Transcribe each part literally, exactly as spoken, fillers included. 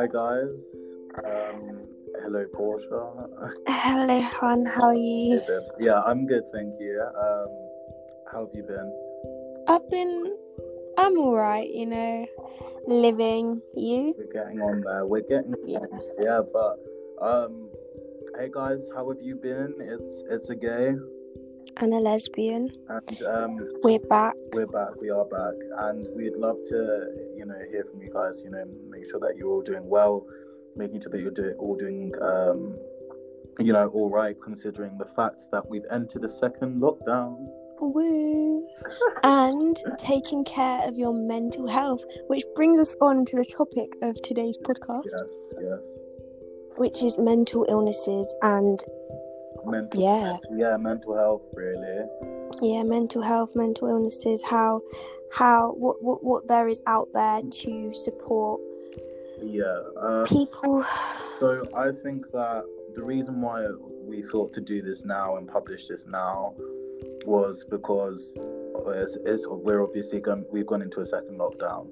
Hi guys. Um, hello Portia. Hello Juan, how are you? Yeah, I'm good, thank you. Um, how have you been? I've been, I'm alright, you know, living. You? We're getting on there, we're getting yeah. on yeah, but, um, hey guys, how have you been? It's, it's a gay. And a lesbian. And um, we're back. We're back. We are back, and we'd love to, you know, hear from you guys. You know, make sure that you're all doing well, making sure that you're do- all doing, um, you know, all right. Considering the fact that we've entered a second lockdown. Woo! And taking care of your mental health, which brings us on to the topic of today's podcast. Yes. Yes. Which is mental illnesses and. Mental, yeah yeah mental health really yeah mental health mental illnesses, how how what what, what there is out there to support yeah uh, people. So I think that the reason why we thought to do this now and publish this now was because it's, it's, we're obviously gone, we've gone into a second lockdown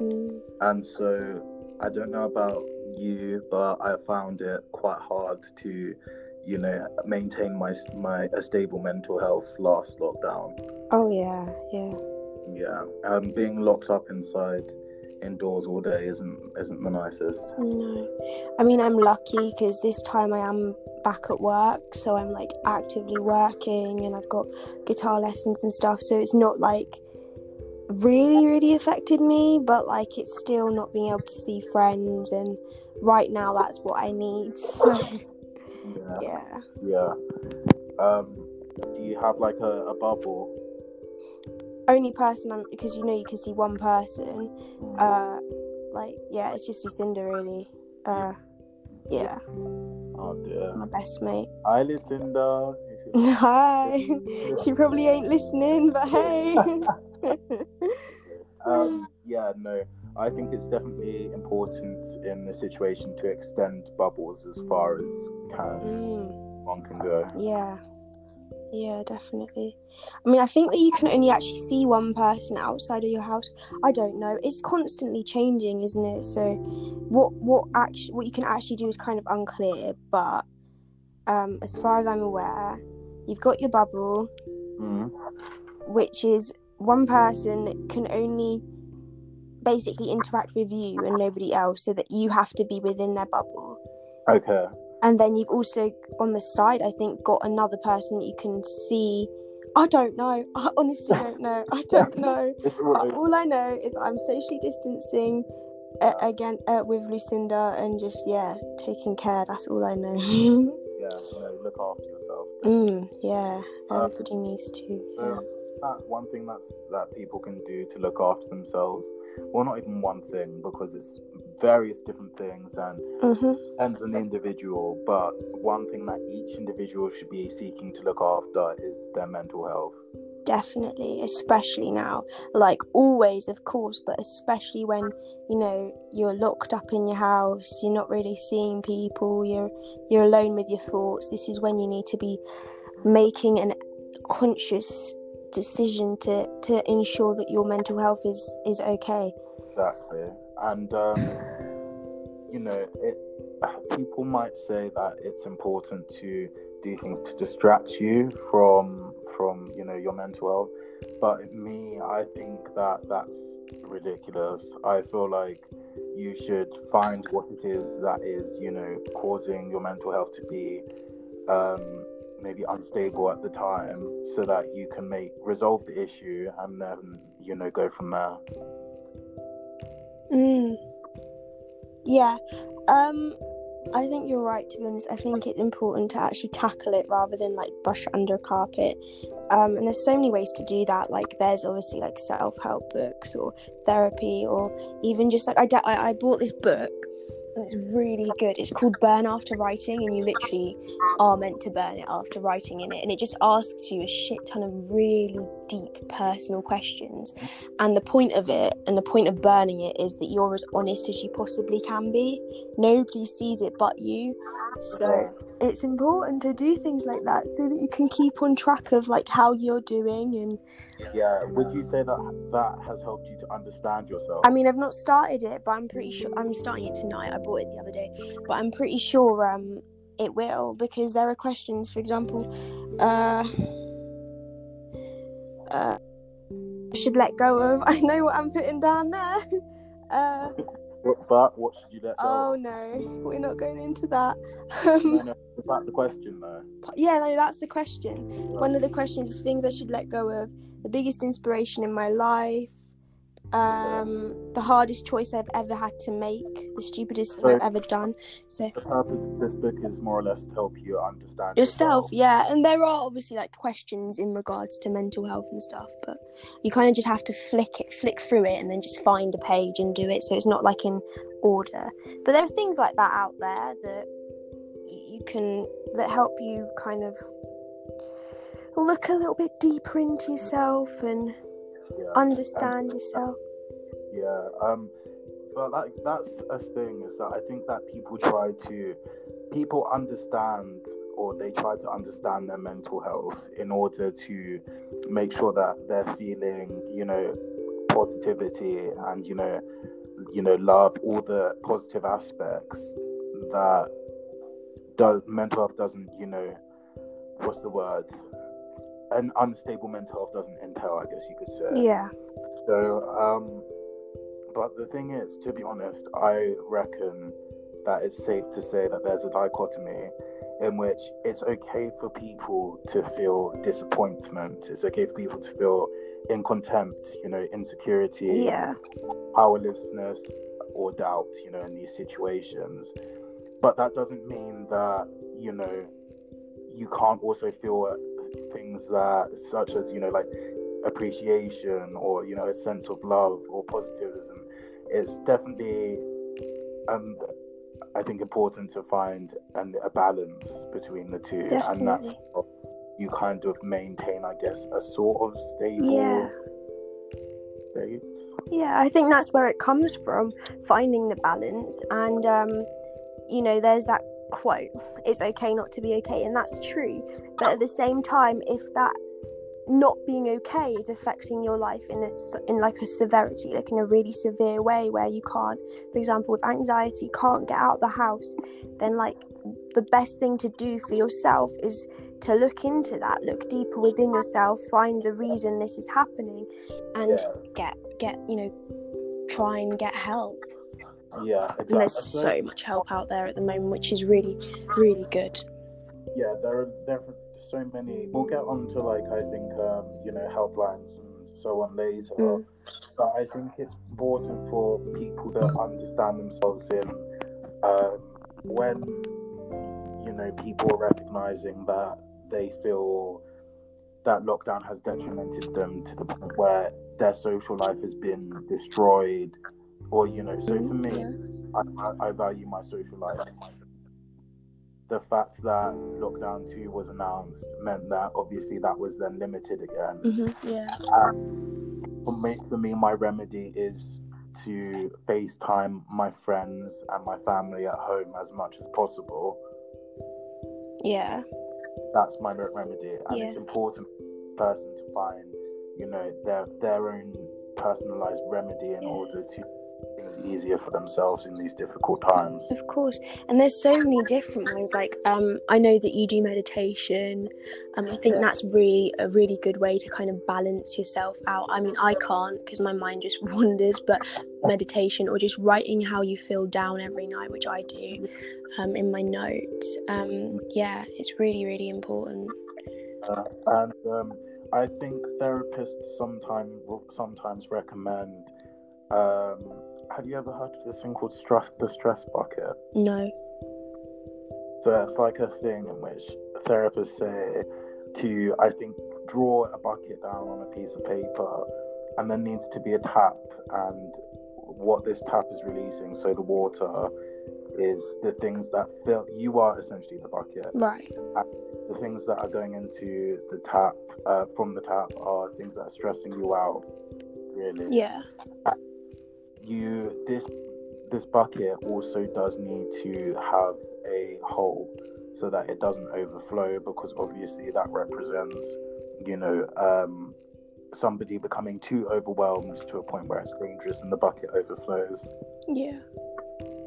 mm. and so I don't know about you, but I found it quite hard to, you know, maintain my my a stable mental health last lockdown. Oh yeah, yeah. Yeah, um, being locked up inside, indoors all day isn't isn't the nicest. No, I mean I'm lucky because this time I am back at work, so I'm like actively working and I've got guitar lessons and stuff. So it's not like really really affected me, but like it's still not being able to see friends, and right now that's what I need. So. Yeah. yeah. yeah. Um, do you have like a, a bubble? Only person, I'm, because you know you can see one person. Uh, like yeah, it's just Lucinda really. Uh, yeah. Oh dear. My best mate. Hi Lucinda. Hi. She probably ain't listening, but hey. um. Yeah. No. I think it's definitely important in the situation to extend bubbles as far as can mm. one can go. Yeah, yeah, definitely. I mean, I think that you can only actually see one person outside of your house. I don't know. It's constantly changing, isn't it? So, what what act- what you can actually do is kind of unclear. But um, as far as I'm aware, you've got your bubble, mm. which is one person can only. Basically interact with you and nobody else, so that you have to be within their bubble. Okay. And then you've also on the side I think got another person that you can see. I don't know I honestly don't know I don't know all, all I know is I'm socially distancing uh, again uh, with Lucinda and just yeah taking care, that's all I know. Yeah, so no, look after yourself. mm, yeah um, everybody needs to yeah. um, that one thing that's that people can do to look after themselves. Well, not even one thing, because it's various different things and mm-hmm. depends on the individual. But one thing that each individual should be seeking to look after is their mental health. Definitely, especially now. Like always, of course, but especially when, you know, you're locked up in your house, you're not really seeing people, you're you're alone with your thoughts. This is when you need to be making a conscious decision to to ensure that your mental health is is okay. Exactly. And um you know, it people might say that it's important to do things to distract you from from you know your mental health, but me, I think that that's ridiculous. I feel like you should find what it is that is, you know, causing your mental health to be um maybe unstable at the time, so that you can make resolve the issue and then, you know, go from there. Mm. Yeah, um, I think you're right, to be honest. I think it's important to actually tackle it rather than like brush it under a carpet. Um, and there's so many ways to do that. Like there's obviously like self-help books or therapy, or even just like I, de- I, I bought this book. It's really good. It's called Burn After Writing, and you literally are meant to burn it after writing in it. And it just asks you a shit ton of really deep personal questions. And the point of it, and the point of burning it, is that you're as honest as you possibly can be. Nobody sees it but you. So it's important to do things like that so that you can keep on track of like how you're doing. And yeah, would you say that that has helped you to understand yourself? I mean, I've not started it, but I'm pretty sure I'm starting it tonight. I bought it the other day, but I'm pretty sure um it will, because there are questions, for example, uh uh I should let go of, I know what I'm putting down there. uh What's that? What should you let go of? Oh, no. We're not going into that. Um, no, no. Is that the question, though? Yeah, no, that's the question. Right. One of the questions is things I should let go of. The biggest inspiration in my life. Um, the hardest choice I've ever had to make. The stupidest so, thing I've ever done. So the purpose of this book is more or less to help you understand yourself. yourself. Yeah, and there are obviously like questions in regards to mental health and stuff, but you kind of just have to flick it, flick through it, and then just find a page and do it. So it's not like in order. But there are things like that out there that you can that help you kind of look a little bit deeper into yourself and. Yeah. Understand and, yourself. Yeah, um, but that, that's a thing, is that I think that people try to, people understand, or they try to understand their mental health in order to make sure that they're feeling, you know, positivity and, you know, you know, love, all the positive aspects that does, mental health doesn't, you know, what's the word? An unstable mental health doesn't entail, I guess you could say. Yeah. So, um, but the thing is, to be honest, I reckon that it's safe to say that there's a dichotomy in which it's okay for people to feel disappointment. It's okay for people to feel in contempt, you know, insecurity, yeah, powerlessness or doubt, you know, in these situations. But that doesn't mean that, you know, you can't also feel things that such as, you know, like appreciation or, you know, a sense of love or positivism. It's definitely um I think important to find and a balance between the two. Definitely. And that's how you kind of maintain, I guess, a sort of stable yeah. state. Yeah, I think that's where it comes from, finding the balance. And um you know, there's that quote, it's okay not to be okay, and that's true, but at the same time, if that not being okay is affecting your life in a, in like a severity, like in a really severe way where you can't, for example, with anxiety, can't get out of the house, then like the best thing to do for yourself is to look into that, look deeper within yourself, find the reason this is happening, and yeah. get get you know, try and get help. Yeah, exactly. And there's so much help out there at the moment, which is really, really good. Yeah, there are, there are so many. We'll get on to, like, I think, um, you know, helplines and so on later. Mm. But I think it's important for people that understand themselves in um, when, you know, people are recognising that they feel that lockdown has detrimented them to the point where their social life has been destroyed. Or, you know, so for me, yeah. I, I value my social life. The fact that lockdown two was announced meant that obviously that was then limited again. Mm-hmm, yeah. Um, for me, for me, my remedy is to FaceTime my friends and my family at home as much as possible. Yeah. That's my remedy, and yeah. it's important for a person to find, you know, their their own personalized remedy in yeah. order to. It's easier for themselves in these difficult times, of course. And there's so many different ones, like um I know that you do meditation, and um, I think that's really a really good way to kind of balance yourself out. I mean, I can't because my mind just wanders, but meditation or just writing how you feel down every night, which I do um in my notes, um yeah, it's really, really important. Uh, and um I think therapists sometimes sometimes recommend Um, have you ever heard of this thing called stress, the stress bucket? No. So it's like a thing in which therapists say to, I think, draw a bucket down on a piece of paper, and there needs to be a tap, and what this tap is releasing, so the water, is the things that fill, you are essentially the bucket. Right. And the things that are going into the tap, uh, from the tap, are things that are stressing you out, really. Yeah. And you this this bucket also does need to have a stay whole so that it doesn't overflow, because obviously that represents, you know, um, somebody becoming too overwhelmed to a point where it's dangerous and the bucket overflows. Yeah.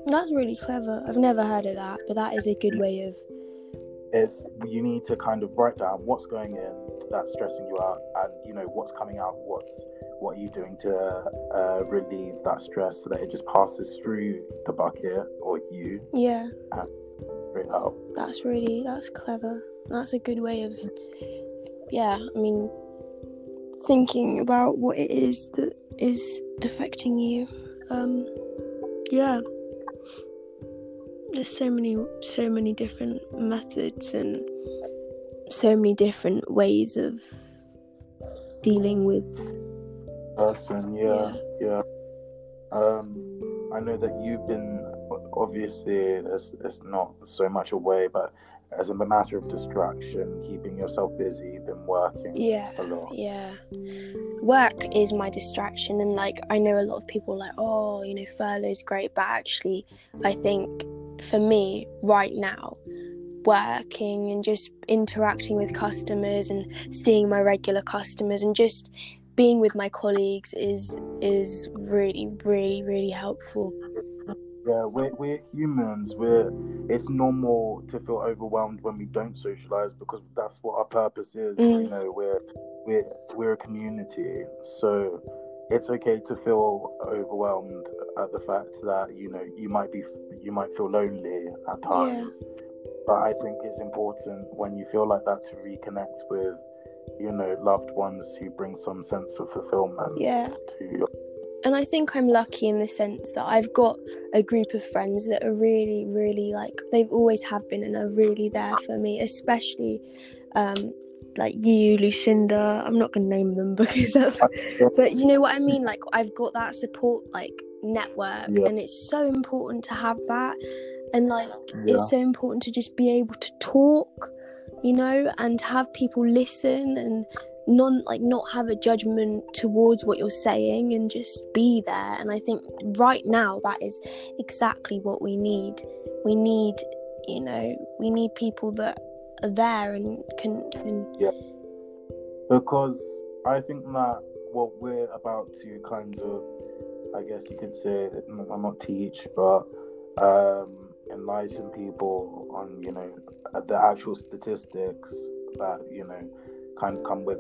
That's really clever. I've never heard of that, but that is a good way of... It's, you need to kind of write down what's going in that's stressing you out, and, you know, what's coming out, what's what are you doing to uh, relieve that stress so that it just passes through the bucket or you. Yeah. And straight out. That's really, that's clever. That's a good way of, yeah, I mean, thinking about what it is that is affecting you. Um, yeah. There's so many, so many different methods and so many different ways of dealing with person. Yeah, yeah. yeah. Um, I know that you've been, obviously, it's, it's not so much a way, but as a matter of distraction, keeping yourself busy, you've been working yeah, a lot. Yeah, work is my distraction, and like I know a lot of people are like, oh, you know, furlough's great, but actually, I think. For me right now, working and just interacting with customers and seeing my regular customers and just being with my colleagues is is really really really helpful. Yeah, we're, we're humans. We're it's normal to feel overwhelmed when we don't socialize, because that's what our purpose is. Mm. You know, we're we're we're a community, so it's okay to feel overwhelmed at the fact that, you know, you might be you might feel lonely at times. Yeah. But I think it's important when you feel like that to reconnect with, you know, loved ones who bring some sense of fulfillment. Yeah. To your... And I think I'm lucky in the sense that I've got a group of friends that are really, really like, they've always have been and are really there for me, especially um like you, Lucinda. I'm not going to name them because that's... But you know what I mean? Like, I've got that support, like, network. Yeah. And it's so important to have that. And, like, yeah. It's so important to just be able to talk, you know, and have people listen and non like not have a judgment towards what you're saying and just be there. And I think right now that is exactly what we need. We need, you know, we need people that are there and can, can yeah because I think that what we're about to kind of, I guess you could say, I'm not teach but um enlighten people on, you know, the actual statistics that, you know, kind of come with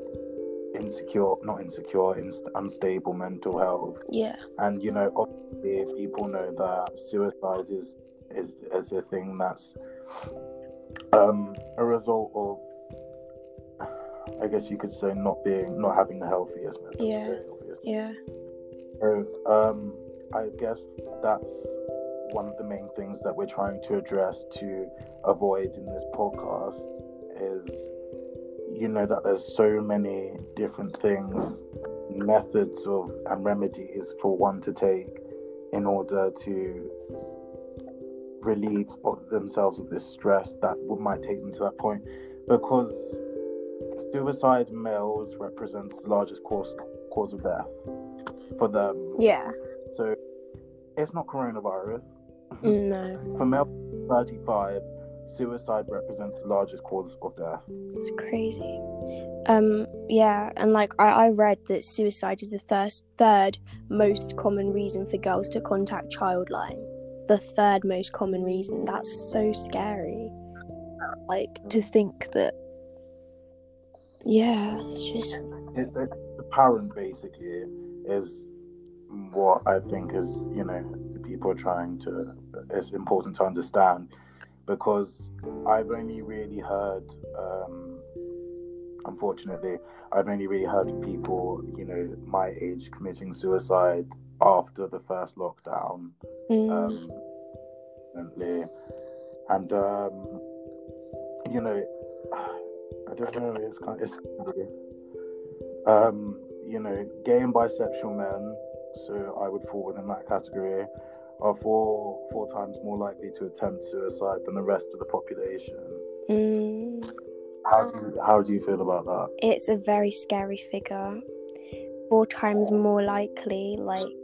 insecure not insecure inst- unstable mental health. Yeah. And, you know, obviously people know that suicide is is, is a thing that's Um, a result of, I guess you could say, not being, not having the healthiest mental state. Yeah, yeah. So, um, I guess that's one of the main things that we're trying to address to avoid in this podcast is, you know, that there's so many different things, methods of and remedies for one to take in order to relieve of themselves of this stress that might take them to that point, because suicide males represents the largest cause cause of death for them. Yeah. So it's not coronavirus. No. For males thirty-five, suicide represents the largest cause of death. It's crazy. Um. Yeah, and like I, I read that suicide is the first, third most common reason for girls to contact Childline. The third most common reason. That's so scary, like, to think that. Yeah, it's just it, it, the parent basically is what I think is, you know, people are trying to, it's important to understand, because I've only really heard um unfortunately I've only really heard of people, you know, my age committing suicide after the first lockdown. Mm. um and um you know, I don't know, it's kind of, it's um you know, gay and bisexual men, so I would fall within that category, are four four times more likely to attempt suicide than the rest of the population. Mm. how do you, how do you feel about that? It's a very scary figure. Four times more likely. Like,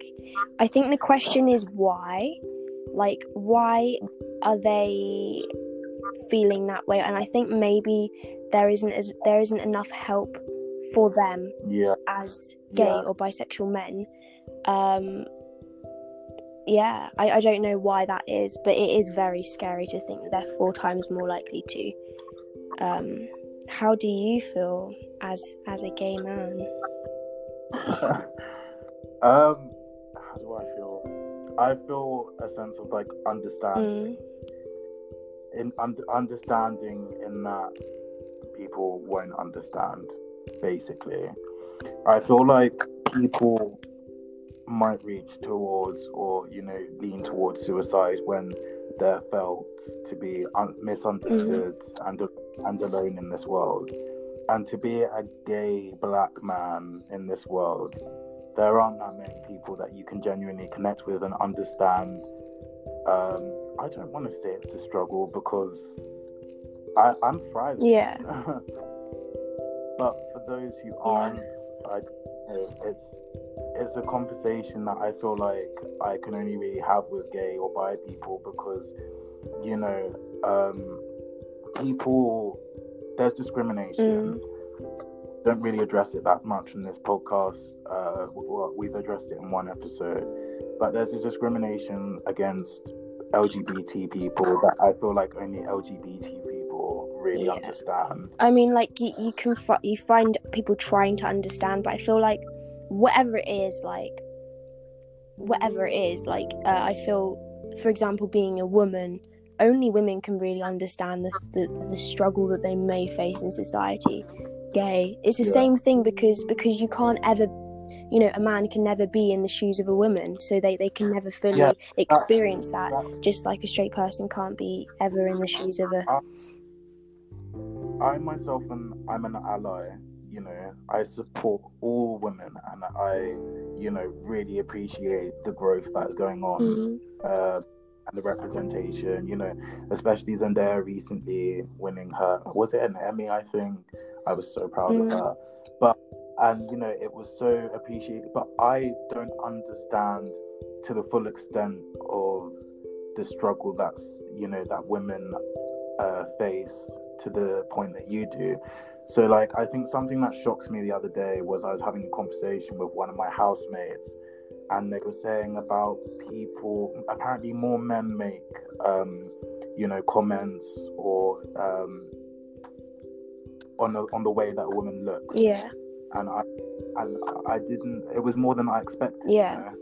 I think the question is why. Like, why are they feeling that way? And I think maybe there isn't as there isn't enough help for them yeah. as gay yeah. or bisexual men. Um, yeah, I, I don't know why that is, but it is very scary to think that they're four times more likely to. Um, how do you feel as as a gay man? um, how do I feel? I feel a sense of like understanding. Mm. In un- understanding in that people won't understand, basically. I feel like people might reach towards or, you know, lean towards suicide when they're felt to be un- misunderstood mm. and and alone in this world. And to be a gay black man in this world, there aren't that many people that you can genuinely connect with and understand. Um, I don't want to say it's a struggle because I, I'm thriving. Yeah. But for those who aren't, yeah. I, it's it's a conversation that I feel like I can only really have with gay or bi people because, you know, um, people, there's discrimination. Mm. Don't really address it that much in this podcast. Uh, we've addressed it in one episode, but there's a discrimination against L G B T people that I feel like only L G B T people really yeah. understand. I mean, like you, you can f- you find people trying to understand, but I feel like whatever it is, like whatever it is, like uh, I feel, for example, being a woman, only women can really understand the the, the struggle that they may face in society. Gay, it's the yeah. same thing because because you can't ever, you know, a man can never be in the shoes of a woman, so they, they can never fully yeah. experience that, that just like a straight person can't be ever in the shoes of a I, I myself am, I'm an ally, you know, I support all women and I, you know, really appreciate the growth that's going on mm-hmm. uh, and the representation, you know, especially Zendaya recently winning her, was it an Emmy? I think I was so proud mm. of her, but and you know it was so appreciated. But I don't understand to the full extent of the struggle that's, you know, that women uh, face to the point that you do. So like I think something that shocked me the other day was I was having a conversation with one of my housemates, and they were saying about people. Apparently, more men make um, you know comments or. Um, on the on the way that a woman looks yeah and I and I didn't it was more than I expected yeah you know?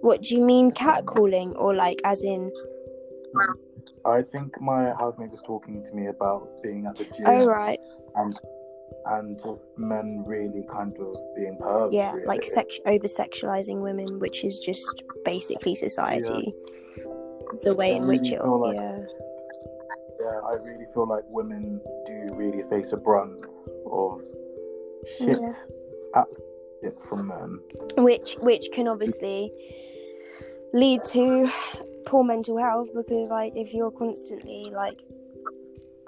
What do you mean, catcalling, or like as in? I think my housemate was talking to me about being at the gym oh right and and just men really kind of being pervs yeah really. Like sex- over sexualizing women, which is just basically society yeah. the way I in really which it all like, yeah yeah I really feel like women do really face a brunt of shit, yeah. shit from men, which which can obviously lead to poor mental health, because like if you're constantly like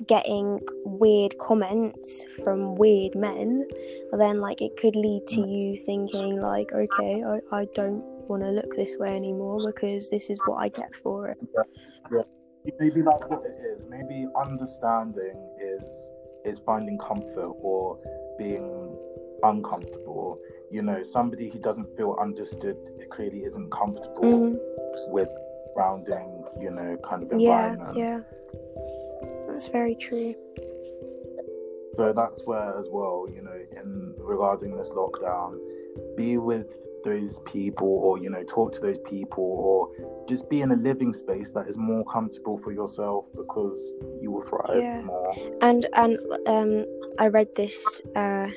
getting weird comments from weird men, then like it could lead to you thinking like, okay, I, I don't want to look this way anymore because this is what I get for it. Yeah. Yeah. Maybe that's what it is. Maybe understanding is is finding comfort or being uncomfortable. You know, somebody who doesn't feel understood clearly isn't comfortable mm-hmm. with surrounding, you know, kind of environment. Yeah, yeah. That's very true. So that's where as well, you know, in regarding this lockdown, be with those people, or you know, talk to those people, or just be in a living space that is more comfortable for yourself, because you will thrive yeah. more. And and um, I read this uh,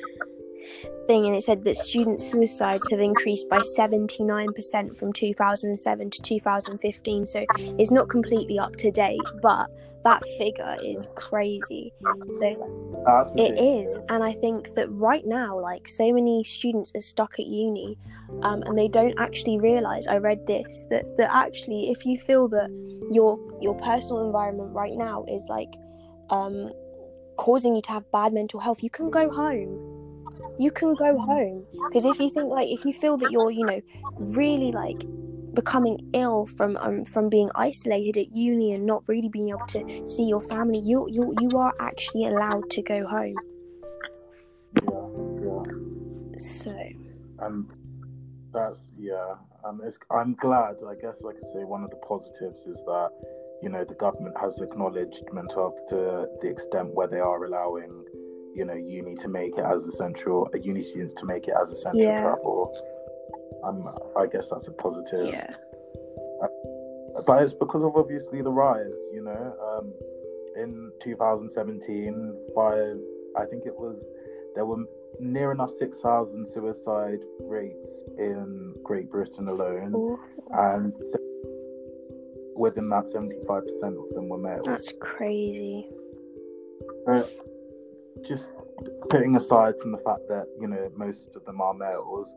thing, and it said that student suicides have increased by seventy-nine percent from two thousand seven to two thousand fifteen. So it's not completely up to date, but that figure is crazy. So, like, it is, and I think that right now, like, so many students are stuck at uni, um, and they don't actually realise. I read this that that actually, if you feel that your your personal environment right now is like um, causing you to have bad mental health, you can go home. You can go home, because if you think like if you feel that you're, you know, really like becoming ill from um, from being isolated at uni and not really being able to see your family, you you you are actually allowed to go home. Yeah, yeah. So. Um, that's yeah. Um, it's, I'm glad. I guess I could say one of the positives is that, you know, the government has acknowledged mental health to the extent where they are allowing, you know, uni to make it as essential, uh, uni students to make it as essential yeah. travel. Um, I guess that's a positive. Yeah. Uh, but it's because of obviously the rise, you know, um, in two thousand seventeen, by I think it was there were near enough six thousand suicide rates in Great Britain alone, Ooh. and within that, seventy-five percent of them were males. That's crazy. Uh, just putting aside from the fact that, you know, most of them are males,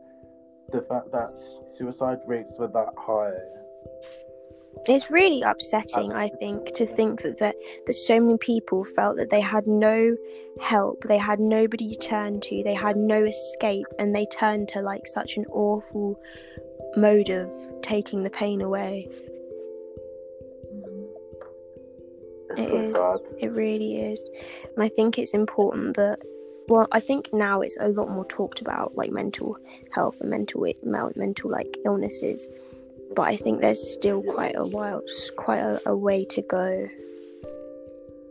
the fact that suicide rates were that high, it's really upsetting, I think, to think that, that that so many people felt that they had no help, they had nobody to turn to, they had no escape, and they turned to like such an awful mode of taking the pain away. It's it so is. Sad. It really is. And I think it's important that, well, I think now it's a lot more talked about, like mental health and mental mental like illnesses, but I think there's still quite a while, quite a, a way to go.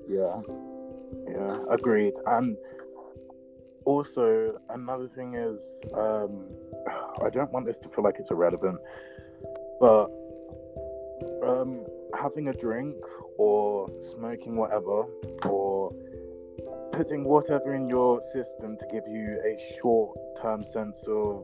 Yeah, yeah, agreed. And also another thing is, um, I don't want this to feel like it's irrelevant, but um, having a drink or smoking whatever or putting whatever in your system to give you a short-term sense of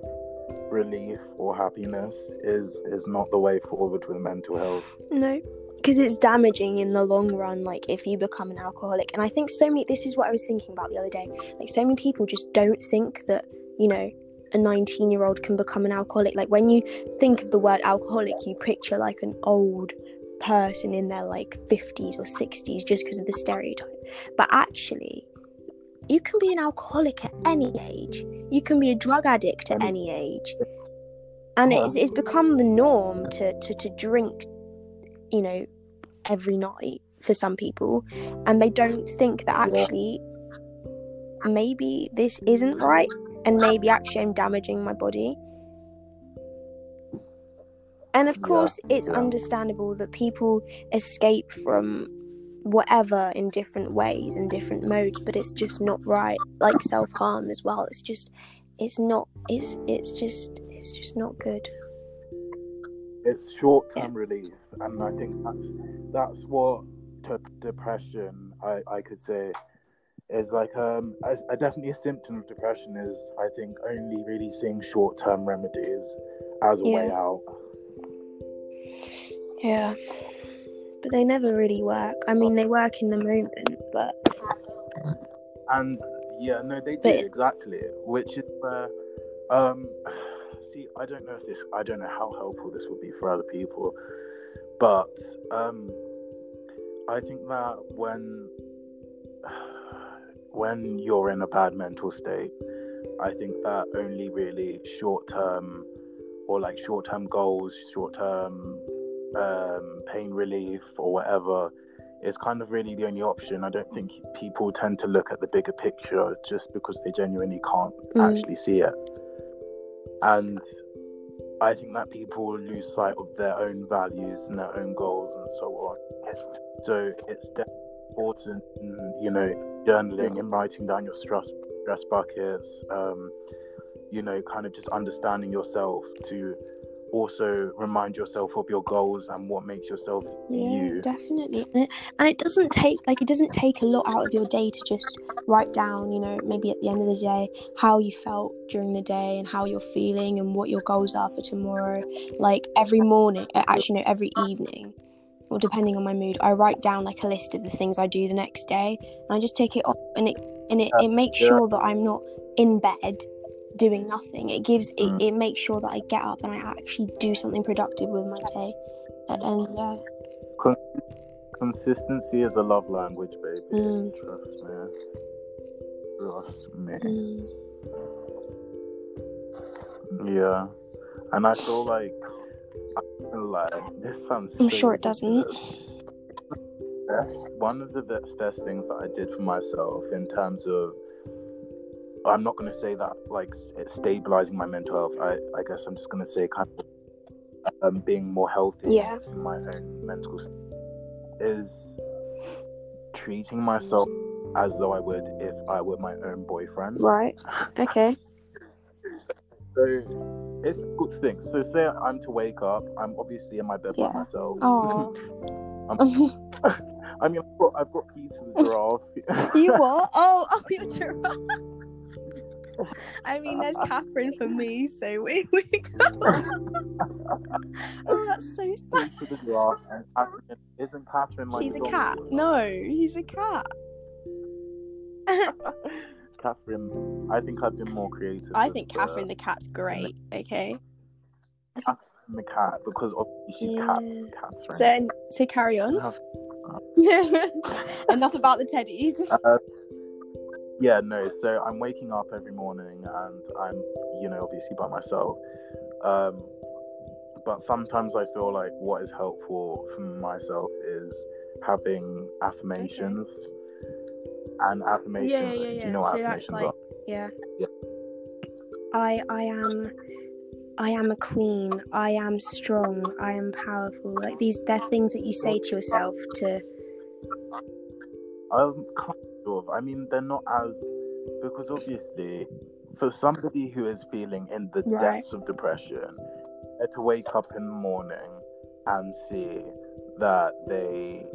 relief or happiness is is not the way forward with mental health. No, because it's damaging in the long run, like if you become an alcoholic. And I think so many, this is what I was thinking about the other day, like so many people just don't think that, you know, a nineteen-year-old can become an alcoholic. Like when you think of the word alcoholic, you picture like an old person in their like fifties or sixties just because of the stereotype. But actually, you can be an alcoholic at any age. You can be a drug addict at any age. And it's, it's become the norm to, to, to drink, you know, every night for some people. And they don't think that actually maybe this isn't right. And maybe actually I'm damaging my body. And of course, yeah, it's yeah. understandable that people escape from whatever in different ways and different modes, but it's just not right. Like self-harm as well. It's just, it's not, it's it's just, it's just not good. It's short-term yeah. relief, and I think that's that's what t- depression, I, I could say, is like. Um, a, a definitely a symptom of depression is, I think, only really seeing short-term remedies as a yeah. way out. Yeah, but they never really work. I mean, they work in the moment, but and yeah, no, they do but... exactly. Which is where, uh, um, see, I don't know if this, I don't know how helpful this will be for other people, but um, I think that when when you're in a bad mental state, I think that only really short term. Or like short-term goals, short-term um, pain relief or whatever, is kind of really the only option. I don't think people tend to look at the bigger picture just because they genuinely can't mm. actually see it. And I think that people lose sight of their own values and their own goals and so on. So it's definitely important, you know, journaling and writing down your stress, stress buckets, um, you know, kind of just understanding yourself to also remind yourself of your goals and what makes yourself yeah, you. Definitely. And it, and it doesn't take, like, it doesn't take a lot out of your day to just write down, you know, maybe at the end of the day, how you felt during the day and how you're feeling and what your goals are for tomorrow. Like, every morning, actually, no, every evening, or depending on my mood, I write down, like, a list of the things I do the next day, and I just take it off, and it, and it, it makes yeah. sure that I'm not in bed doing nothing. It gives it, it makes sure that I get up and I actually do something productive with my day. And yeah, Con- consistency is a love language, baby. Mm. Trust me. Trust me. Mm. Yeah, and I feel like Like, there's some I'm sure it doesn't. That's one of the best, best things that I did for myself in terms of, I'm not going to say that like it's stabilizing my mental health. I, I guess I'm just going to say kind of um, being more healthy yeah. in my own mental state is treating myself as though I would if I were my own boyfriend. Right. Okay. So it's a good thing. So say I'm to wake up, I'm obviously in my bed yeah. by myself. I'm I mean, I've got, I've got Peter the giraffe. You what? Oh, oh, you're giraffe. I mean, there's Catherine for me, so we we go. Oh, that's so sad. Peter the giraffe and Catherine. Isn't Catherine like? She's a cat. No, he's a cat. Catherine, I think I've been more creative. I think Catherine the, the cat's great. Okay. Catherine the cat, because obviously she's yeah. cat, Catherine. So, and, so carry on. Enough about the teddies. Uh, yeah, no, so I'm waking up every morning and I'm, you know, obviously by myself. Um, but sometimes I feel like what is helpful for myself is having affirmations. Okay. And affirmations, yeah, yeah, yeah. You know what so affirmations like, are? Yeah. yeah. I, I am... I am a queen, I am strong, I am powerful. Like these, they're things that you say to yourself to... Um, kind of. I mean, they're not as... Because obviously, for somebody who is feeling in the right. depths of depression, they're to wake up in the morning and see that they,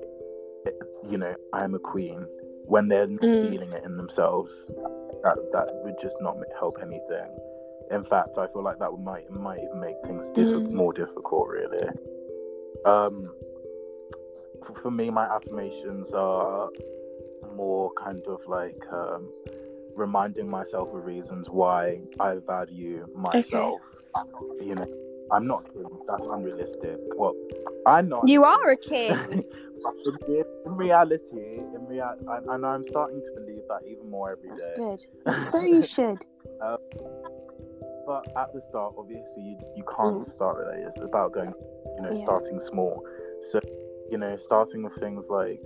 you know, I am a queen, when they're not mm. feeling it in themselves. That, that would just not help anything. In fact, I feel like that might might even make things diff- more difficult, really. Um, for me, my affirmations are more kind of like um, reminding myself of reasons why I value myself. Okay. You know, I'm not a king. That's unrealistic. Well, I'm not. You are a king. In reality, in rea- and, and I'm starting to believe that even more every That's day. That's good. So you should. um, But at the start, obviously, you, you can't mm. start with it. It's about going, you know, yeah. starting small. So, you know, starting with things like,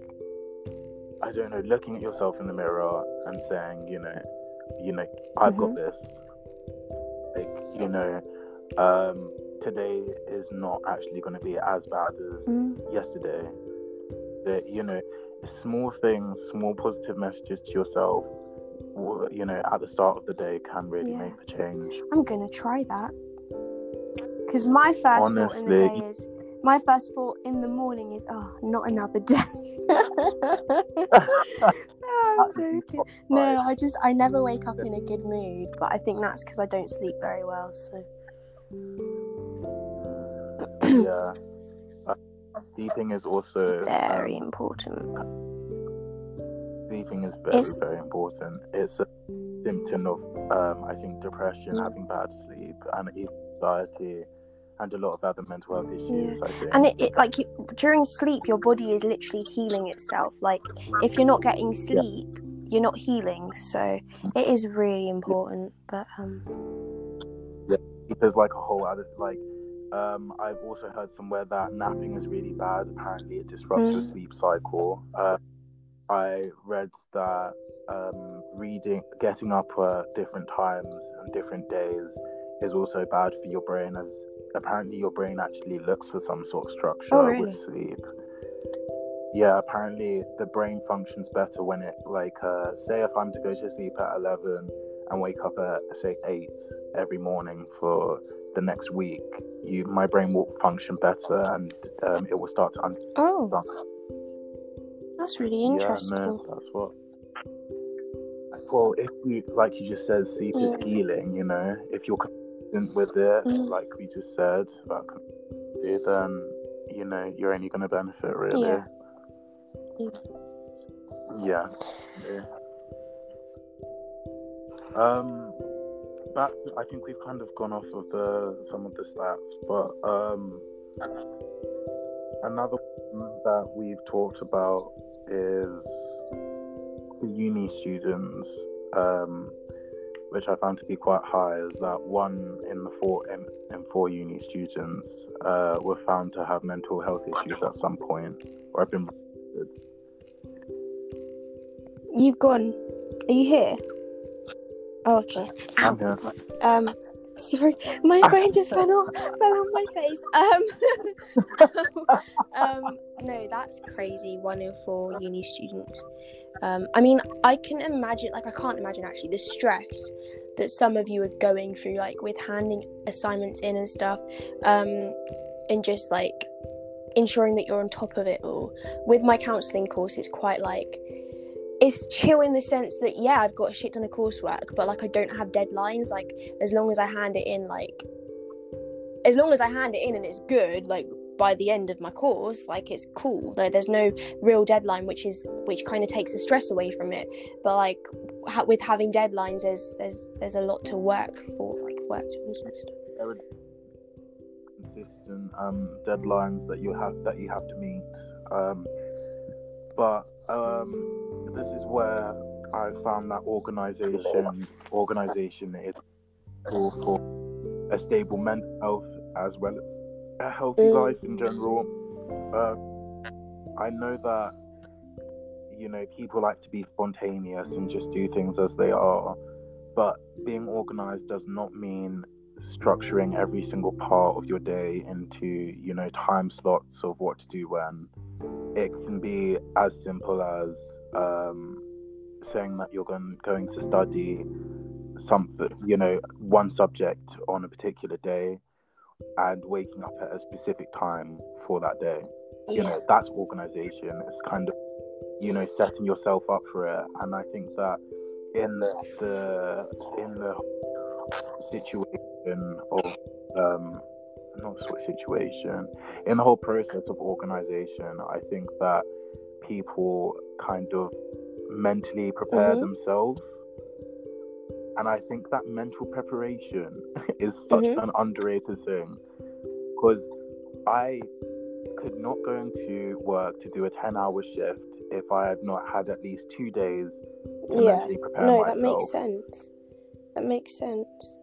I don't know, looking at yourself in the mirror and saying, you know, you know, I've mm-hmm. got this. Like, you know, um, today is not actually going to be as bad as mm. yesterday. That, you know, small things, small positive messages to yourself, you know, at the start of the day can really yeah. make the change. I'm gonna try that, because my first Honestly. thought in the day is my first thought in the morning is oh, not another day. No, I'm joking. No, I just I never wake up in a good mood, but I think that's because I don't sleep very well. So yeah, uh, sleeping is also very um, important. Sleeping is very, it's... very important. It's a symptom of, um, I think, depression, yeah. having bad sleep, and anxiety, and a lot of other mental health issues. Yeah. I think. And it, it like you, during sleep, your body is literally healing itself. Like if you're not getting sleep, yeah. you're not healing. So it is really important. But um, yeah, there's like a whole other like. Um, I've also heard somewhere that napping is really bad. Apparently, it disrupts mm. your sleep cycle. Uh, I read that um, reading, getting up at different times and different days is also bad for your brain, as apparently your brain actually looks for some sort of structure oh, really? with sleep. Yeah, apparently the brain functions better when it, like, uh, say if I'm to go to sleep at eleven and wake up at, say, eight every morning for the next week, you, my brain will function better and um, it will start to understand. Oh. That's really interesting. Yeah, no, that's what. Well, if you, like you just said, sleep yeah. is healing, you know, if you're consistent with it, mm. like we just said, about then, you know, you're only going to benefit, really. Yeah. yeah. yeah. Um, back, I think we've kind of gone off of the some of the stats, but um, another one that we've talked about is the uni students um which I found to be quite high, is that one in the four in, in four uni students uh, were found to have mental health issues at some point, or have been. You've gone. Are you here? Oh, okay. I'm here. Um, sorry, my brain just went off, fell on my face. Um, um, no, that's crazy. One in four uni students. Um, I mean, I can imagine. Like, I can't imagine actually the stress that some of you are going through, like with handing assignments in and stuff, um, and just like ensuring that you're on top of it all. With my counselling course, it's quite like. It's chill in the sense that, yeah, I've got a shit ton of coursework, but, like, I don't have deadlines. Like, as long as I hand it in, like, as long as I hand it in and it's good, like, by the end of my course, like, it's cool. Like, there's no real deadline, which is, which kind of takes the stress away from it. But, like, ha- with having deadlines, there's, there's, there's a lot to work for, like, work towards and stuff. There would be consistent um, deadlines that you have, that you have to meet. Um, but, um... This is where I found that organisation organisation is for, for a stable mental health as well as a healthy life in general. Uh, I know that, you know, people like to be spontaneous and just do things as they are, but being organised does not mean structuring every single part of your day into, you know, time slots of what to do when. It can be as simple as um saying that you're going, going to study something, you know, one subject on a particular day and waking up at a specific time for that day. You yeah. know, that's organisation. It's kind of, you know, setting yourself up for it. And I think that in the, the in the situation of um not sort of situation in the whole process of organisation, I think that people kind of mentally prepare mm-hmm. themselves, and I think that mental preparation is such mm-hmm. an underrated thing, because I could not go into work to do a ten hour shift if I had not had at least two days to yeah. mentally prepare no, myself. No, that makes sense. That makes sense.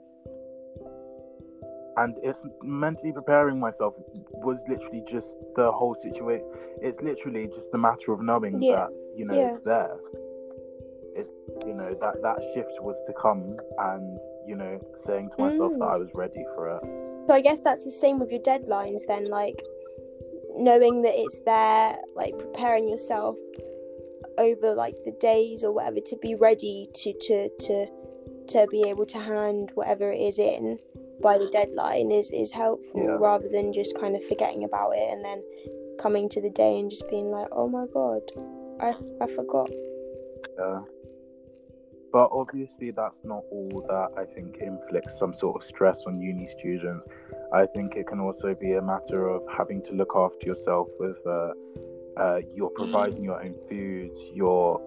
And it's mentally preparing myself was literally just the whole situation. It's literally just a matter of knowing yeah. that, you know, yeah. it's there. It's, you know, that, that shift was to come, and, you know, saying to myself mm. that I was ready for it. So I guess that's the same with your deadlines then, like, knowing that it's there, like, preparing yourself over, like, the days or whatever to be ready to, to, to, to be able to hand whatever it is in by the deadline is is helpful yeah. rather than just kind of forgetting about it and then coming to the day and just being like, oh my god, I I forgot. Yeah, but obviously that's not all that I think inflicts some sort of stress on uni students. I think it can also be a matter of having to look after yourself with uh, uh you're providing your own food, you're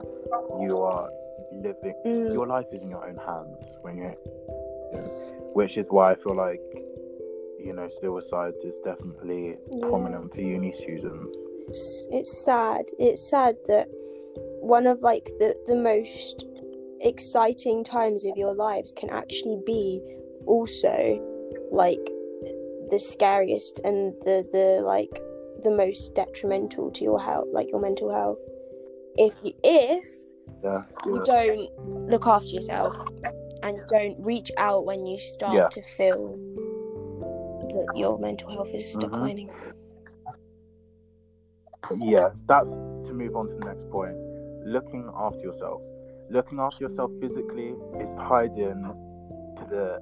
you are living mm. your life is in your own hands when you're yeah. which is why I feel like, you know, suicide is definitely yeah. prominent for uni students. It's, it's sad. It's sad that one of, like, the, the most exciting times of your lives can actually be also, like, the scariest and the, the like, the most detrimental to your health, like, your mental health. If you, if yeah, yeah. you don't look after yourself, and don't reach out when you start yeah. to feel that your mental health is mm-hmm. declining. Yeah, that's to move on to the next point. Looking after yourself. Looking after yourself physically is tied in to the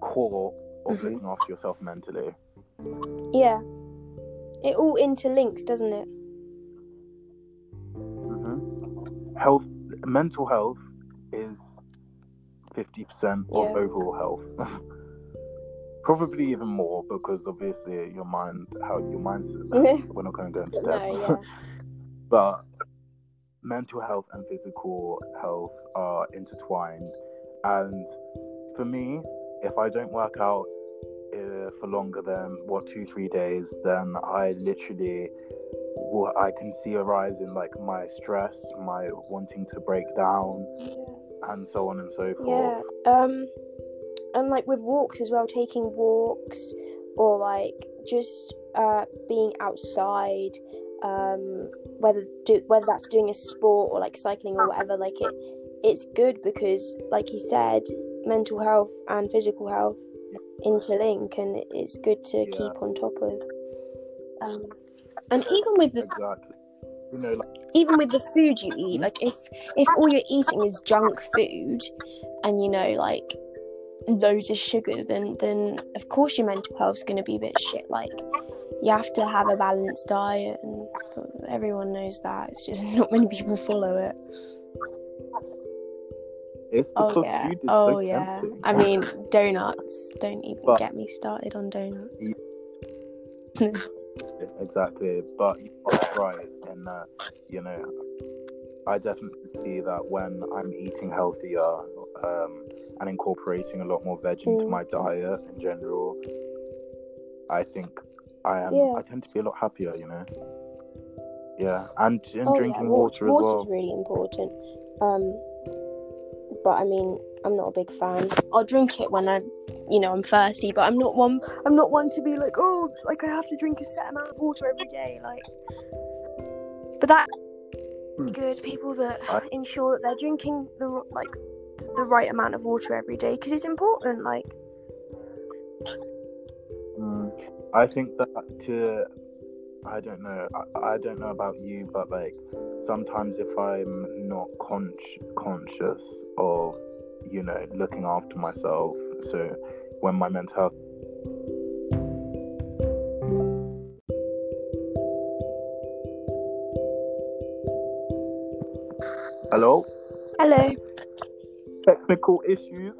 core of mm-hmm. looking after yourself mentally. Yeah. It all interlinks, doesn't it? Mm-hmm. Health, mental health is fifty percent of yeah. overall health. Probably even more, because obviously your mind, how your mindset, we're not going to go into depth. No, yeah. But mental health and physical health are intertwined. And for me, if I don't work out uh, for longer than, what, two, three days, then I literally, well, I can see a rise in, like, my stress, my wanting to break down. and so on and so forth. Yeah, um, and like with walks as well, taking walks or like just uh, being outside, um, whether do, whether that's doing a sport or like cycling or whatever, like it it's good because, like he said, mental health and physical health interlink, and it's good to yeah. keep on top of. Um, and even with the exactly. you know, like, even with the food you eat, like if if all you're eating is junk food, and you know like loads of sugar, then then of course your mental health's going to be a bit shit. Like you have to have a balanced diet, and everyone knows that. It's just not many people follow it. It's because oh yeah, food is oh so yeah. tempting. I mean, donuts. Don't even but, get me started on donuts. Yeah. Exactly, but that's right, and uh, you know, I definitely see that when I'm eating healthier um, and incorporating a lot more veg into mm. my diet in general, I think I am. Yeah. I tend to be a lot happier, you know. Yeah, and, and oh, drinking yeah. water, water as well. Water is really important. Um, but I mean, I'm not a big fan. I'll drink it when I, you know, I'm thirsty, but I'm not one I'm not one to be like, oh, like I have to drink a set amount of water every day, like. But that mm. good people that I... ensure that they're drinking the like the right amount of water every day, because it's important, like. Mm. I think that to I don't know I, I don't know about you, but like sometimes if I'm not con- conscious of, you know, looking after myself, so when my mental health hello hello technical issues.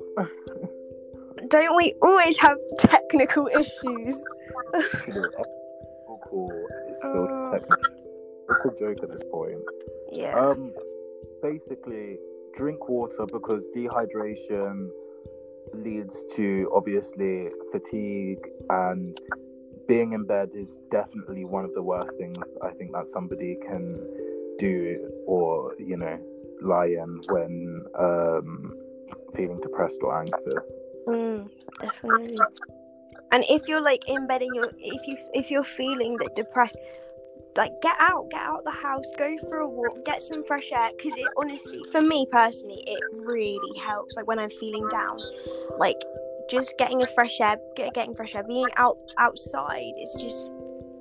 Don't we always have technical issues? It's filled with technical. It's a joke at this point. Yeah. Um, basically, drink water because dehydration leads to obviously fatigue, and being in bed is definitely one of the worst things I think that somebody can do, or you know, lie in when um feeling depressed or anxious. Mm, definitely. And if you're like in bed and you're if you if you're feeling that depressed, like get out, get out the house, go for a walk, get some fresh air. Because it honestly, for me personally, it really helps. Like when I'm feeling down, like just getting a fresh air, get, getting fresh air, being out outside is just,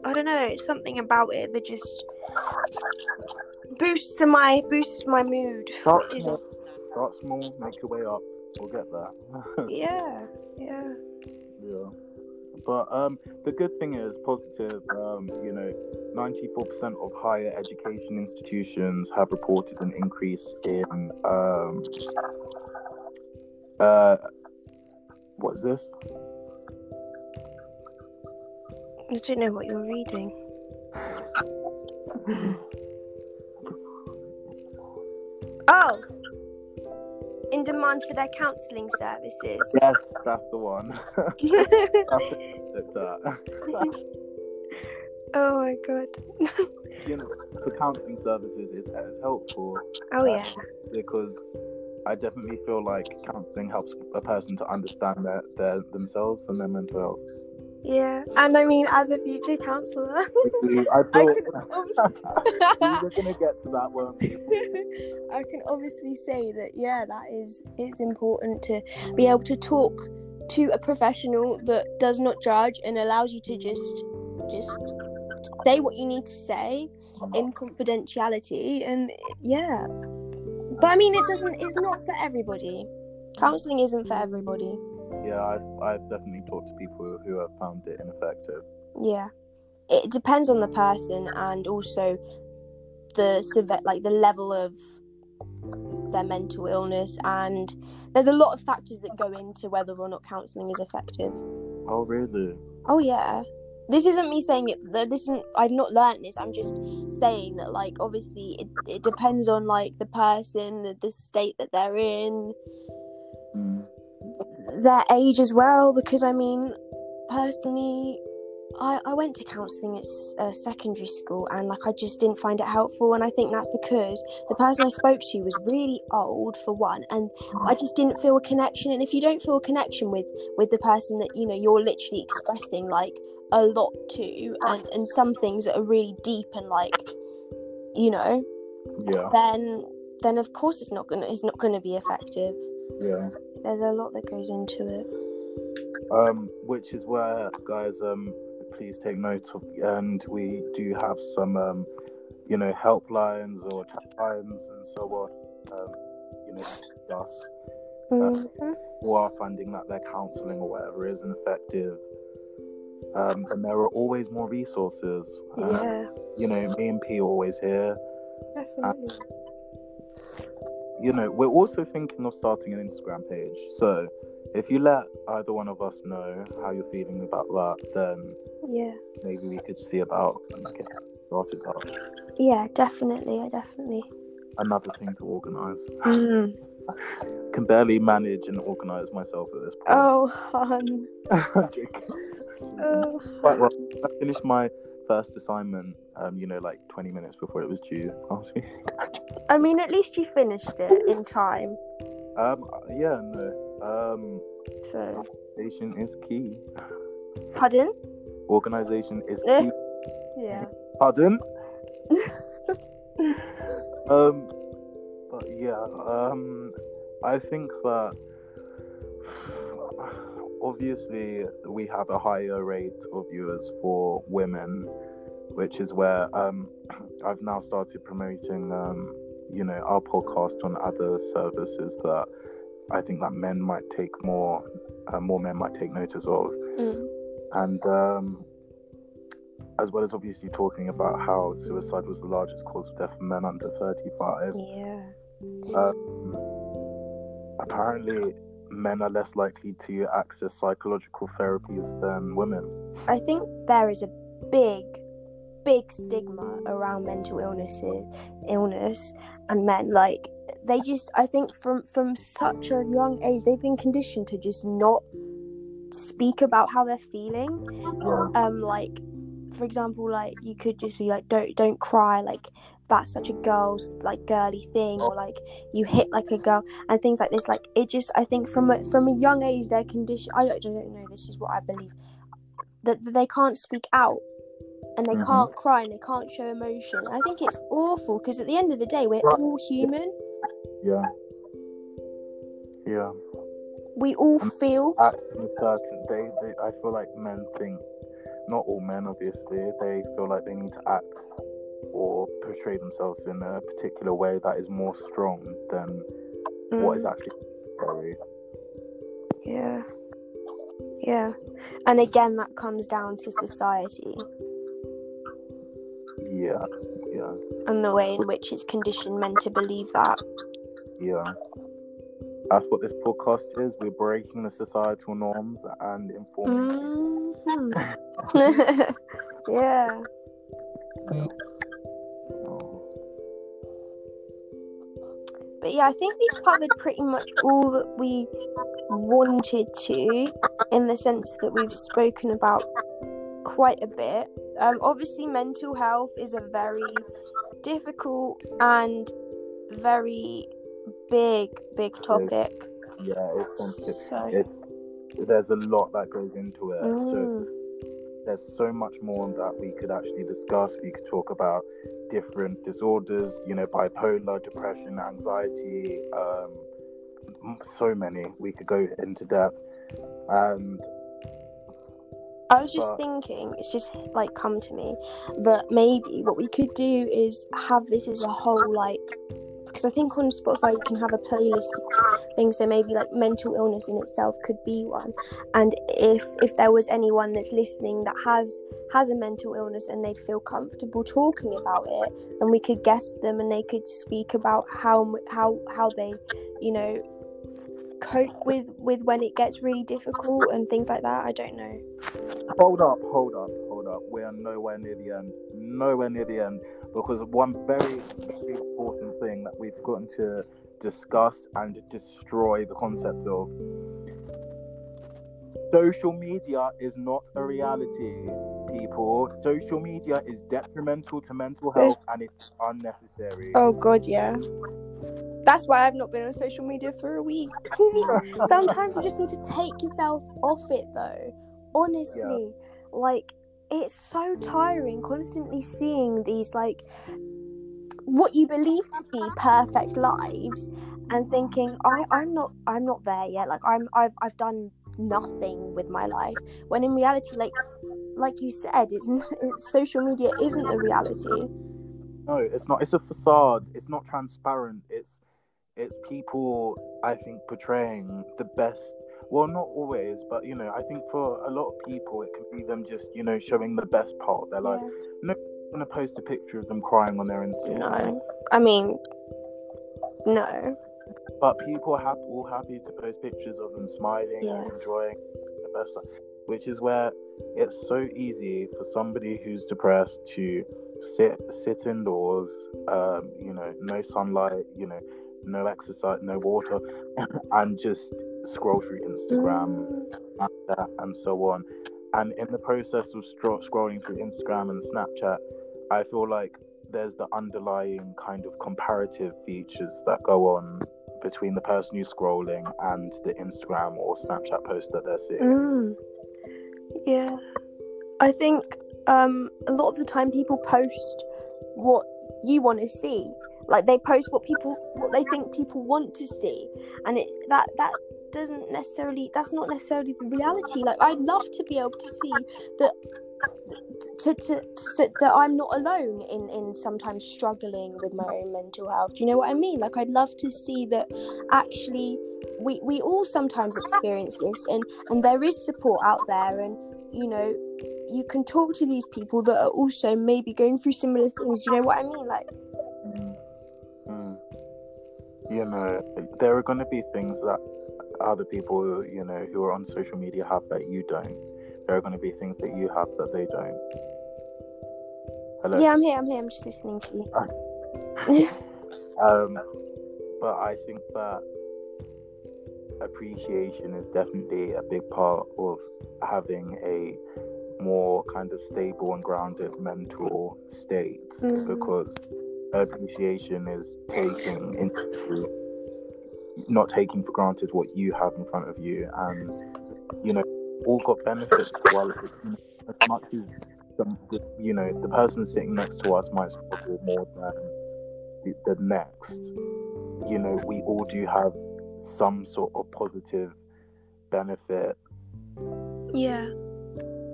I don't know, it's something about it that just boosts my boosts my mood. Start small, start small, make your way up. We'll get there. yeah, yeah, yeah. But um, the good thing is positive, um, you know, ninety-four percent of higher education institutions have reported an increase in, um, uh, what is this? I don't know what you're reading. Oh! In demand for their counselling services. Yes, that's the one. that's the oh my god. You know, the counselling services is, is helpful. Oh yeah. Uh, because I definitely feel like counselling helps a person to understand their, their themselves and their mental health. Yeah, and I mean, as a future counsellor, I thought I can obviously... we're gonna get to that one. I can obviously say that, yeah, that is it's important to be able to talk to a professional that does not judge and allows you to just just say what you need to say in confidentiality, and yeah. But I mean, it doesn't. It's not for everybody. Counselling isn't for everybody. Yeah, I've, I've definitely talked to people who have found it ineffective. Yeah, it depends on the person and also the severe, like the level of their mental illness, and there's a lot of factors that go into whether or not counselling is effective. Oh really? Oh yeah. This isn't me saying it. This isn't. I've not learnt this. I'm just saying that, like, obviously, it it depends on like the person, the, the state that they're in. Mm. Their age as well, because I mean, personally, I, I went to counselling at uh, secondary school, and like I just didn't find it helpful, and I think that's because the person I spoke to was really old for one, and I just didn't feel a connection. And if you don't feel a connection with, with the person that, you know, you're literally expressing like a lot to, and, and some things that are really deep and like, you know, yeah. then then of course it's not gonna it's not gonna be effective. Yeah, there's a lot that goes into it. Um, which is where, guys, um, please take note of, and we do have some, um, you know, helplines or chat lines and so on, um, you know, discuss uh, mm-hmm. who are finding that their counselling or whatever isn't effective. Um, and there are always more resources. Um, yeah. You know, me and P are always here. Definitely. And, you know, we're also thinking of starting an Instagram page, so if you let either one of us know how you're feeling about that, then yeah, maybe we could see about getting started up. Yeah, definitely, I definitely. Another thing to organise. Mm. Can barely manage and organise myself at this point. Oh, hun. oh. Quite well. I finished my first assignment, um, you know, like twenty minutes before it was due. I mean, at least you finished it in time. Um, yeah, no. Um, so. Organization is key. Pardon? Organization is key. Yeah. Pardon? um, but yeah, um, I think that obviously we have a higher rate of viewers for women, which is where, um, I've now started promoting, um, you know, our podcast on other services that I think that men might take more, uh, more men might take notice of. Mm. And um, as well as obviously talking about how suicide was the largest cause of death for men under thirty-five. Yeah. Um, apparently, men are less likely to access psychological therapies than women. I think there is a big, big stigma around mental illnesses, illness and men, like, they just, I think from, from such a young age, they've been conditioned to just not speak about how they're feeling. Um, like, for example, like, you could just be like, don't don't cry, like, that's such a girl's, like, girly thing, or, like, you hit like a girl, and things like this. Like, it just, I think from a, from a young age, they're conditioned, I don't, I don't know, this is what I believe, that, that they can't speak out. And they mm-hmm. can't cry, and they can't show emotion. I think it's awful, because at the end of the day, we're all human. Yeah. Yeah. We all feel. At certain they, they, I feel like men think, not all men obviously, they feel like they need to act or portray themselves in a particular way that is more strong than mm. what is actually necessary. Yeah. Yeah. And again, that comes down to society. Yeah, yeah. And the way in which it's conditioned men to believe that. Yeah. That's what this podcast is. We're breaking the societal norms and informing mm-hmm. Yeah. But yeah, I think we've covered pretty much all that we wanted to, in the sense that we've spoken about quite a bit. Um, obviously, mental health is a very difficult and very big, big topic. It's, yeah, it's sensitive. So. It, there's a lot that goes into it. Mm. So there's so much more that we could actually discuss. We could talk about different disorders, you know, bipolar, depression, anxiety, um, so many. We could go into depth. And I was just thinking, it's just, like, come to me, that maybe what we could do is have this as a whole, like, because I think on Spotify you can have a playlist thing, so maybe, like, mental illness in itself could be one. And if if there was anyone that's listening that has has a mental illness and they'd feel comfortable talking about it, and we could guest them and they could speak about how how how they, you know, cope with with when it gets really difficult and things like that. I don't know. Hold up hold up hold up we are nowhere near the end nowhere near the end because one very, very important thing that we've gotten to discuss and destroy the concept of: social media is not a reality. people, social media is detrimental to mental health and it's unnecessary. Oh God, yeah. That's why I've not been on social media for a week. Sometimes you just need to take yourself off it, though. Honestly, yeah. Like, it's so tiring constantly seeing these, like, what you believe to be perfect lives and thinking, I, I'm not, I'm not there yet. Like, I'm, I've, I've done nothing with my life. When in reality, like, like you said, it's, it's social media isn't the reality. No, it's not. It's a facade. It's not transparent. It's, it's people, I think, portraying the best. Well, not always, but, you know, I think for a lot of people, it can be them just, you know, showing the best part of their life. Yeah. No one's going to post a picture of them crying on their Instagram. No. I mean, no. But people are all happy to post pictures of them smiling yeah. and enjoying the best life, which is where it's so easy for somebody who's depressed to sit sit indoors, um, you know, no sunlight, you know, no exercise, no water, and just scroll through Instagram mm. and, uh, and so on. And in the process of stro- scrolling through Instagram and Snapchat, I feel like there's the underlying kind of comparative features that go on between the person who's scrolling and the Instagram or Snapchat post that they're seeing. Mm. Yeah. I think um, a lot of the time people post what you want to see. Like, they post what people, what they think people want to see, and it that that doesn't necessarily, that's not necessarily the reality. Like, I'd love to be able to see that to to, to that I'm not alone in in sometimes struggling with my own mental health. Do you know what I mean? Like, I'd love to see that actually we we all sometimes experience this, and and there is support out there, and you know, you can talk to these people that are also maybe going through similar things. Do you know what I mean? Like. You know, there are going to be things that other people, you know, who are on social media have that you don't. There are going to be things that you have that they don't. Hello? Yeah, I'm here, I'm here, I'm just listening to you. um, but I think that appreciation is definitely a big part of having a more kind of stable and grounded mental state, mm-hmm. because appreciation is taking into not taking for granted what you have in front of you, and you know, all got benefits. Well, as much as the, you know, the person sitting next to us might struggle more than the, the next, you know, we all do have some sort of positive benefit. Yeah.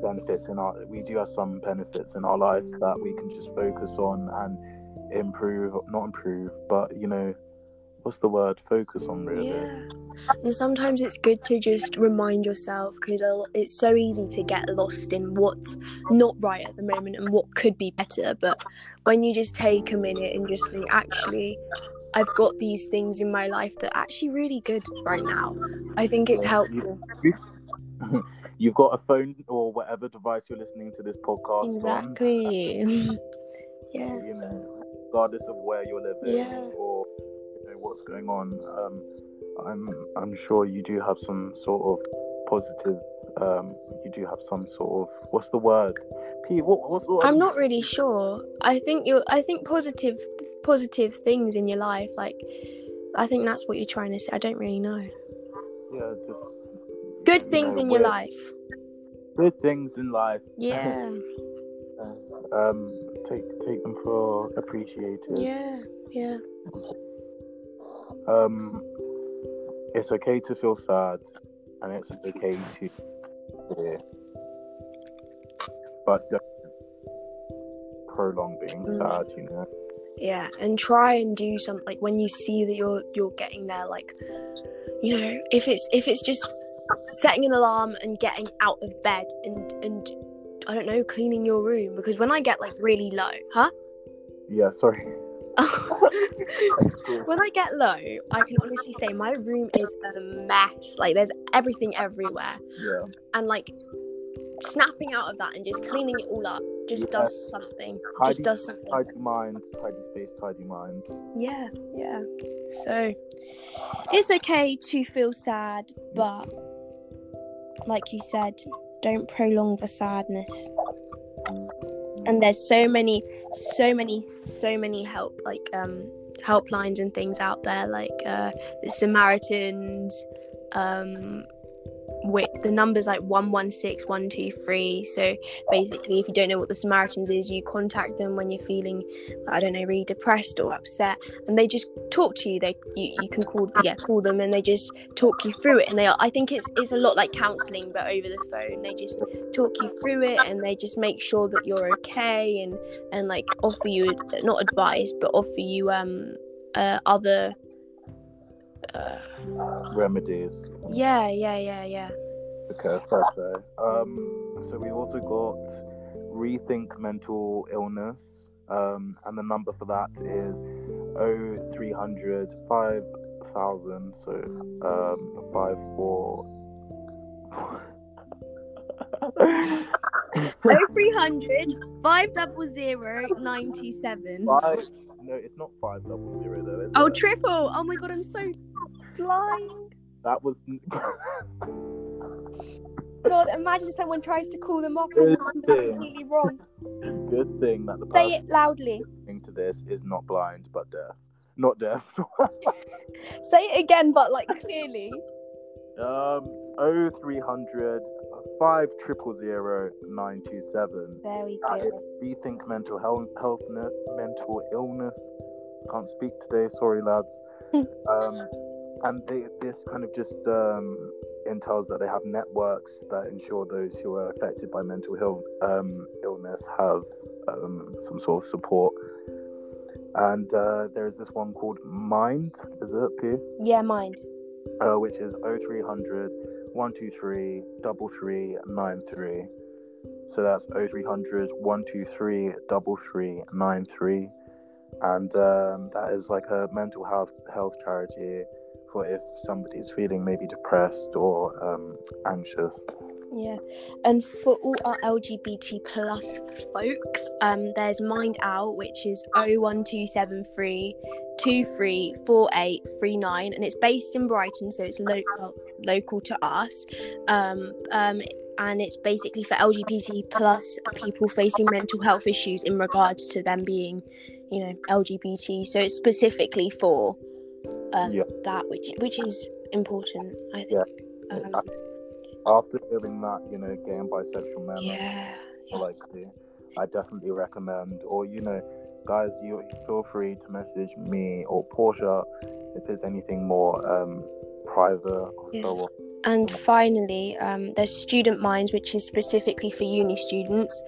Benefits in our, we do have some benefits in our life that we can just focus on and improve, not improve, but you know, what's the word? Focus on, really. Yeah. And sometimes it's good to just remind yourself, because it's so easy to get lost in what's not right at the moment and what could be better. But when you just take a minute and just think, actually, I've got these things in my life that are actually really good right now. I think it's helpful. You've got a phone or whatever device you're listening to this podcast on. Exactly. Yeah. You know, regardless of where you're living yeah. or you know, what's going on, um, I'm I'm sure you do have some sort of positive. Um, you do have some sort of, what's the word? P. What what's the word? I'm not really sure. I think you. I think positive positive things in your life. Like, I think that's what you're trying to say. I don't really know. Yeah, just good things know, in your life. Good things in life. Yeah. um take take them for appreciated. Yeah, yeah. Um it's okay to feel sad and it's okay to yeah. but don't prolong being mm. sad, you know. Yeah, and try and do something, like when you see that you're you're getting there, like, you know, if it's if it's just setting an alarm and getting out of bed and and I don't know, cleaning your room, because when I get like really low, huh? Yeah, sorry. When I get low, I can honestly say my room is a mess. Like, there's everything everywhere. Yeah. And like snapping out of that and just cleaning it all up just yes. does something. Tidy, just does something. Tidy mind, tidy space, tidy mind. Yeah, yeah. So it's okay to feel sad, but like you said, don't prolong the sadness. and there's so many so many so many help like um helplines and things out there, like uh the Samaritans, um with the numbers like one one six, one two three. So basically, if you don't know what the Samaritans is, you contact them when you're feeling, I don't know, really depressed or upset, and they just talk to you. They you, you can call yeah call them and they just talk you through it. And they are, I think it's it's a lot like counselling, but over the phone. They just talk you through it, and they just make sure that you're okay, and and like offer you not advice, but offer you um uh, other uh, remedies. Yeah, yeah, yeah, yeah. Okay, perfect. Um, so we also got Rethink Mental Illness, um, and the number for that is oh three hundred, five thousand. So um, five four. oh three hundred, five double zero, nine two seven. Five? No, it's not five double zero though. Is oh, it? Triple! Oh my god, I'm so blind. That was God. Imagine someone tries to call them up and they're completely wrong. Good thing that the say it loudly. Thing to this is not blind, but deaf. Not deaf. Say it again, but like clearly. Um, oh three hundred five triple zero nine two seven. There we go. Rethink mental health, health, mental illness. Can't speak today. Sorry, lads. um. And they, this kind of just um, entails that they have networks that ensure those who are affected by mental health, um, illness have um, some sort of support. And uh, there is this one called Mind, is it, P? Yeah, Mind. Uh, which is oh three hundred, one two three, three three nine three. So that's oh three hundred, one two three, three three nine three. And um, that is like a mental health, health charity. But if somebody's feeling maybe depressed or um, anxious. Yeah, and for all our L G B T plus folks, um, there's Mind Out, which is oh one two seven three, two three four eight three nine, and it's based in Brighton, so it's local local to us. Um, um, and it's basically for L G B T plus people facing mental health issues in regards to them being, you know, L G B T. So it's specifically for. Um, yeah. That which which is important, I think. Yeah. Um, After hearing that, you know, gay and bisexual men, yeah, yeah. like I definitely recommend. Or you know, guys, you feel free to message me or Portia if there's anything more um, private or yeah. so on. And finally, um, there's Student Minds, which is specifically for uni students.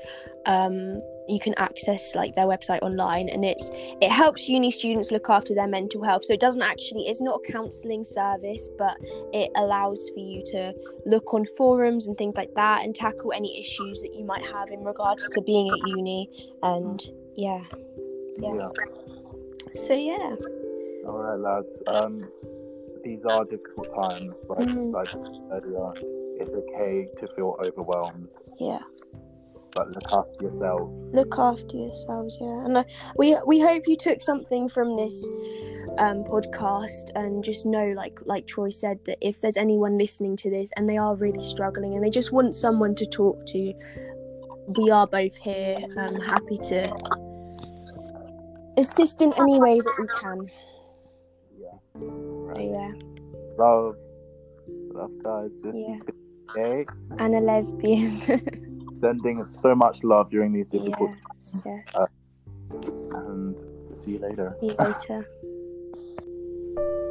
Um, you can access like their website online, and it's it helps uni students look after their mental health. So it doesn't actually, it's not a counselling service, but it allows for you to look on forums and things like that and tackle any issues that you might have in regards to being at uni. And yeah, yeah. yeah. So yeah. All right, lads. Um, these are difficult times, like mm. like earlier. It's okay to feel overwhelmed. Yeah. But look after yourselves. Look after yourselves, yeah. And I, we we hope you took something from this um, podcast, and just know, like like Troy said, that if there's anyone listening to this and they are really struggling and they just want someone to talk to, we are both here, um, happy to assist in any way that we can. Yeah. So yeah. Love, love, guys. This yeah. is gay and a lesbian. Sending so much love during these difficult yes, times. Yes. Uh, and see you later. See you later.